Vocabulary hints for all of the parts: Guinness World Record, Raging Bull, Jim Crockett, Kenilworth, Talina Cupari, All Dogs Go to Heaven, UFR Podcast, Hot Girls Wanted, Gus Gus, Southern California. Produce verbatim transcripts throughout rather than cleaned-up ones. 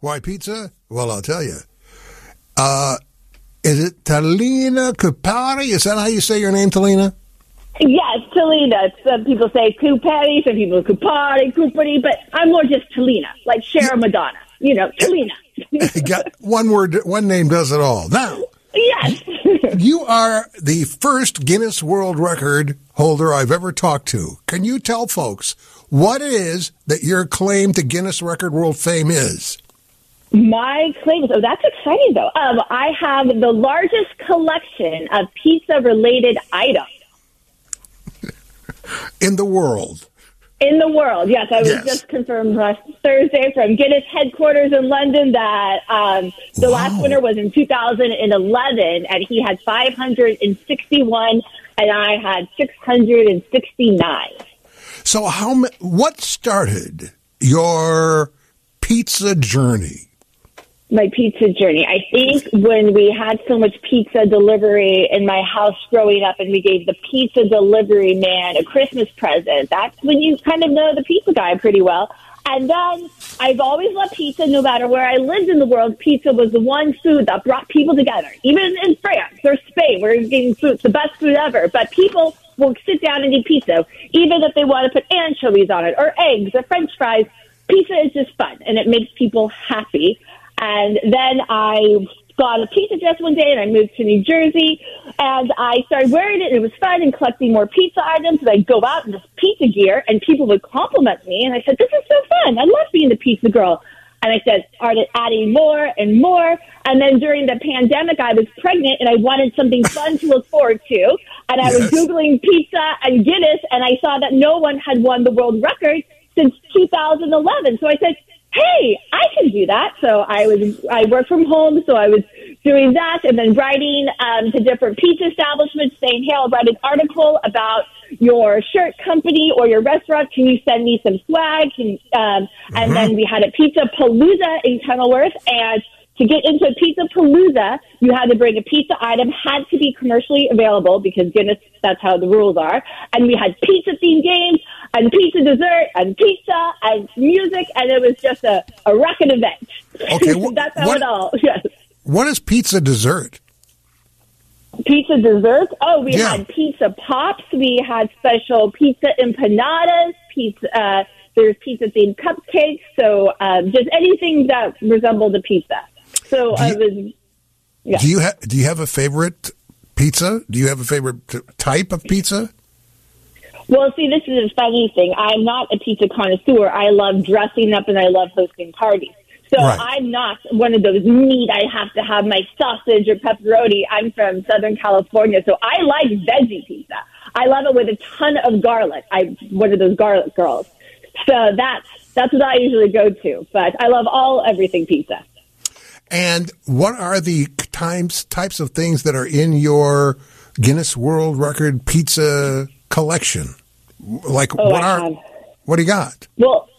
Why pizza? Well, I'll tell you. Uh, is it Talina Cupari? Is that how you say your name, Talina? Yes, Talina. Some people say Cupari, some people Cupari, Cupari, but I'm more just Talina, like Cher or Madonna. You know, Talina. Got one word, one name does it all. Now, yes. You are the first Guinness World Record holder I've ever talked to. Can you tell folks what it is that your claim to Guinness Record World fame is? My claim is, oh, that's exciting, though. Um, I have the largest collection of pizza-related items. In the world. In the world, yes. I was yes. just confirmed last Thursday from Guinness headquarters in London that um, the wow. last winner was in two thousand eleven, and he had five hundred sixty-one, and I had six hundred sixty-nine. So how? What started your pizza journey? My pizza journey. I think when we had so much pizza delivery in my house growing up and we gave the pizza delivery man a Christmas present, that's when you kind of know the pizza guy pretty well. And then I've always loved pizza no matter where I lived in the world. Pizza was the one food that brought people together. Even in France or Spain, where you're getting food, the best food ever. But people will sit down and eat pizza, even if they want to put anchovies on it or eggs or French fries. Pizza is just fun and it makes people happy. And then I got a pizza dress one day, and I moved to New Jersey, and I started wearing it, and it was fun, and collecting more pizza items, and I'd go out in this pizza gear, and people would compliment me, and I said, this is so fun. I love being the pizza girl. And I said, started adding more and more, and then during the pandemic, I was pregnant, and I wanted something fun to look forward to, and I yes. was Googling pizza and Guinness, and I saw that no one had won the world record since two thousand eleven, so I said, hey, I can do that. So I was, I work from home, so I was doing that and then writing um, to different pizza establishments saying, hey, I'll write an article about your shirt company or your restaurant. Can you send me some swag? Can, um, mm-hmm. And then we had a pizza palooza in Kenilworth. And to get into a pizza palooza, you had to bring a pizza item, had to be commercially available because Guinness, that's how the rules are. And we had pizza-themed games. And pizza dessert, and pizza, and music, and it was just a, a rocket event. Okay, wh- that's how what, it all, yes. What is pizza dessert? Pizza dessert? Oh, we yeah. had pizza pops, we had special pizza empanadas, pizza, uh, there's pizza-themed cupcakes, so um, just anything that resembled a pizza. So do I was, you, yeah. Do you, ha- do you have a favorite pizza? Do you have a favorite t- type of pizza? Well, see, this is a funny thing. I'm not a pizza connoisseur. I love dressing up and I love hosting parties. So right. I'm not one of those meat, I have to have my sausage or pepperoni. I'm from Southern California, so I like veggie pizza. I love it with a ton of garlic. I'm one of those garlic girls. So that's, that's what I usually go to. But I love all everything pizza. And what are the times, types of things that are in your Guinness World Record pizza collection? Like, oh, what are, what do you got? Well,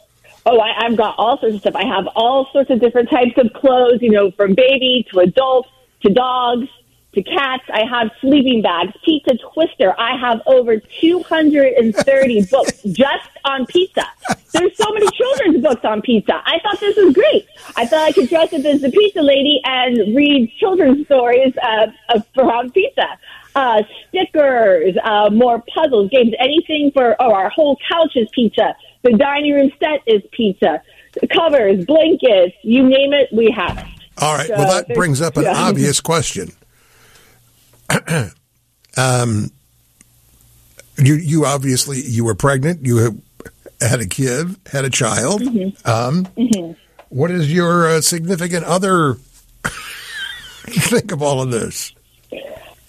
oh, I, I've got all sorts of stuff. I have all sorts of different types of clothes, you know, from baby to adult to dogs to cats. I have sleeping bags, pizza twister. I have over two hundred thirty books just on pizza. There's so many children's books on pizza. I thought this was great. I thought I could dress up as the pizza lady and read children's stories uh, around pizza. Uh, stickers, uh, more puzzles, games, anything for, oh, our whole couch is pizza. The dining room set is pizza. Covers, blankets, you name it, we have it. All right. So well, that brings up an yeah. obvious question. um, you, you obviously, you were pregnant, you had a kid, had a child. Mm-hmm. Um, mm-hmm. What is your uh, significant other think of all of this?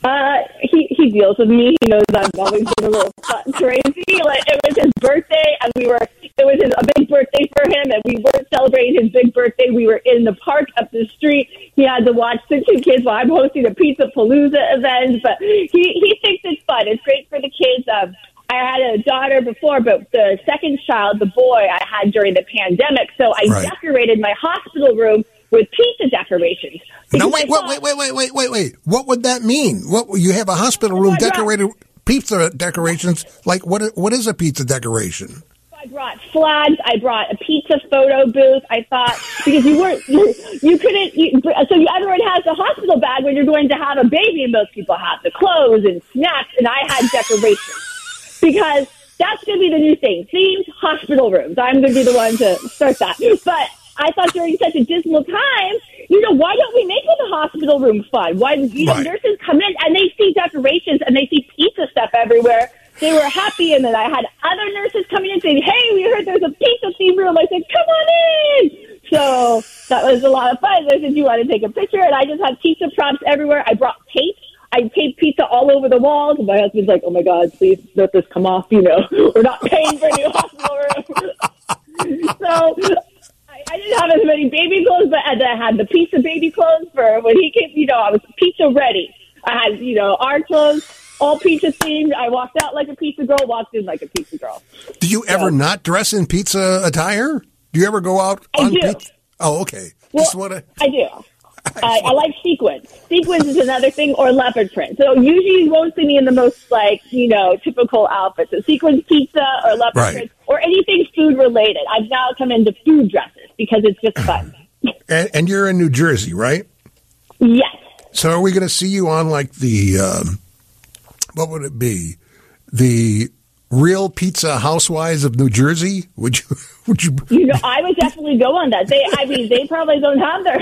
Uh, he, he deals with me. He knows I've always been a little crazy. Like, it was his birthday, and we were, it was his, a big birthday for him, and we weren't celebrating his big birthday. We were in the park up the street. He had to watch the two kids while I'm hosting a Pizza Palooza event, but he, he thinks it's fun. It's great for the kids. Um, I had a daughter before, but the second child, the boy, I had during the pandemic, so I right. decorated my hospital room with pizza decorations. No, wait, wait, wait, wait, wait, wait, wait, wait. What would that mean? What, you have a hospital room decorated pizza decorations? Like, what? What is a pizza decoration? I brought flags. I brought a pizza photo booth. I thought, because you weren't, you, you couldn't, you, so everyone has a hospital bag when you're going to have a baby, and most people have the clothes and snacks, and I had decorations. Because that's going to be the new thing. Themed hospital rooms. I'm going to be the one to start that. But I thought during such a dismal time, you know, why don't we make it a hospital room fun? Why, you know, right. Nurses come in and they see decorations and they see pizza stuff everywhere. They were happy, and then I had other nurses coming in saying, hey, we heard there's a pizza theme room. I said, come on in. So that was a lot of fun. They said, do you want to take a picture? And I just had pizza props everywhere. I brought tape. I taped pizza all over the walls. And my husband's like, oh, my God, please let this come off. You know, we're not paying for a new hospital room. So I, I didn't have as many baby clothes, but I had the pizza baby clothes for when he came. You know, I was pizza ready. I had, you know, our clothes. All pizza themed. I walked out like a pizza girl, walked in like a pizza girl. Do you so. ever not dress in pizza attire? Do you ever go out I on do. pizza? Oh, okay. Well, Just wanna... I do. I, I, I like sequins. Sequins is another thing, or leopard print. So usually you won't see me in the most, like, you know, typical outfits. So sequins pizza or leopard right. print or anything food related. I've now come into food dresses because it's just fun. and, and you're in New Jersey, right? Yes. So are we going to see you on, like, the... Um, what would it be? The Real Pizza Housewives of New Jersey? Would you? Would you? You know, I would definitely go on that. They, I mean, they probably don't have their.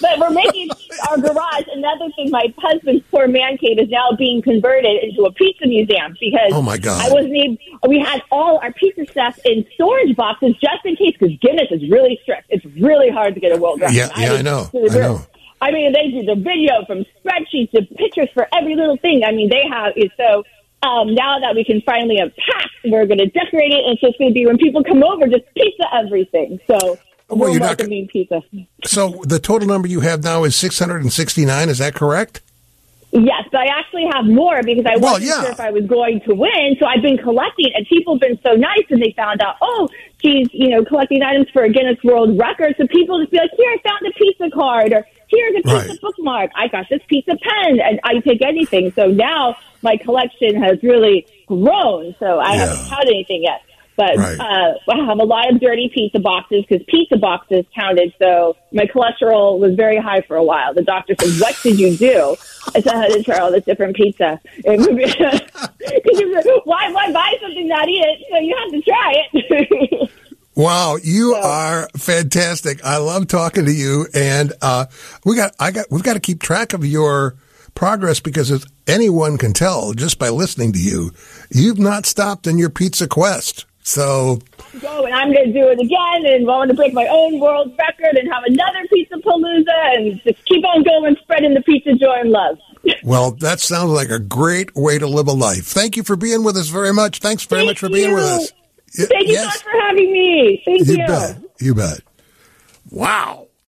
But we're making our garage. Another thing, my husband's poor man cave is now being converted into a pizza museum because oh my God, I wasn't able. We had all our pizza stuff in storage boxes just in case, because Guinness is really strict. It's really hard to get a world record. Yeah, yeah, I, I know. I know. I mean, they do the video from spreadsheets to pictures for every little thing. I mean, they have it. So um, now that we can finally unpack, we're going to decorate it. And it's just going to be when people come over, just pizza everything. So well, we're welcoming not... pizza. So the total number you have now is six hundred sixty-nine. Is that correct? Yes, but I actually have more because I well, wasn't yeah. sure if I was going to win. So I've been collecting, and people have been so nice, and they found out, oh, she's, you know, collecting items for a Guinness World Record. So people just be like, here, I found a pizza card, or here's a pizza right. bookmark. I got this pizza pen, and I take anything. So now my collection has really grown. So I yeah. haven't had anything yet, but right. uh, I have a lot of dirty pizza boxes because pizza boxes counted. So my cholesterol was very high for a while. The doctor said, "What did you do?" I said, "I had to try all this different pizza." It would be, why, why buy something not eat it? So you have to try it. Wow, you are fantastic! I love talking to you, and uh, we got—I got—we've got to keep track of your progress because, as anyone can tell just by listening to you, you've not stopped in your pizza quest. So go, and I'm going to do it again, and I want to break my own world record, and have another pizza palooza, and just keep on going, spreading the pizza joy and love. Well, that sounds like a great way to live a life. Thank you for being with us very much. Thanks very Thank much for being you. with us. Thank you yes. so much for having me. Thank you. You bet. You bet. Wow.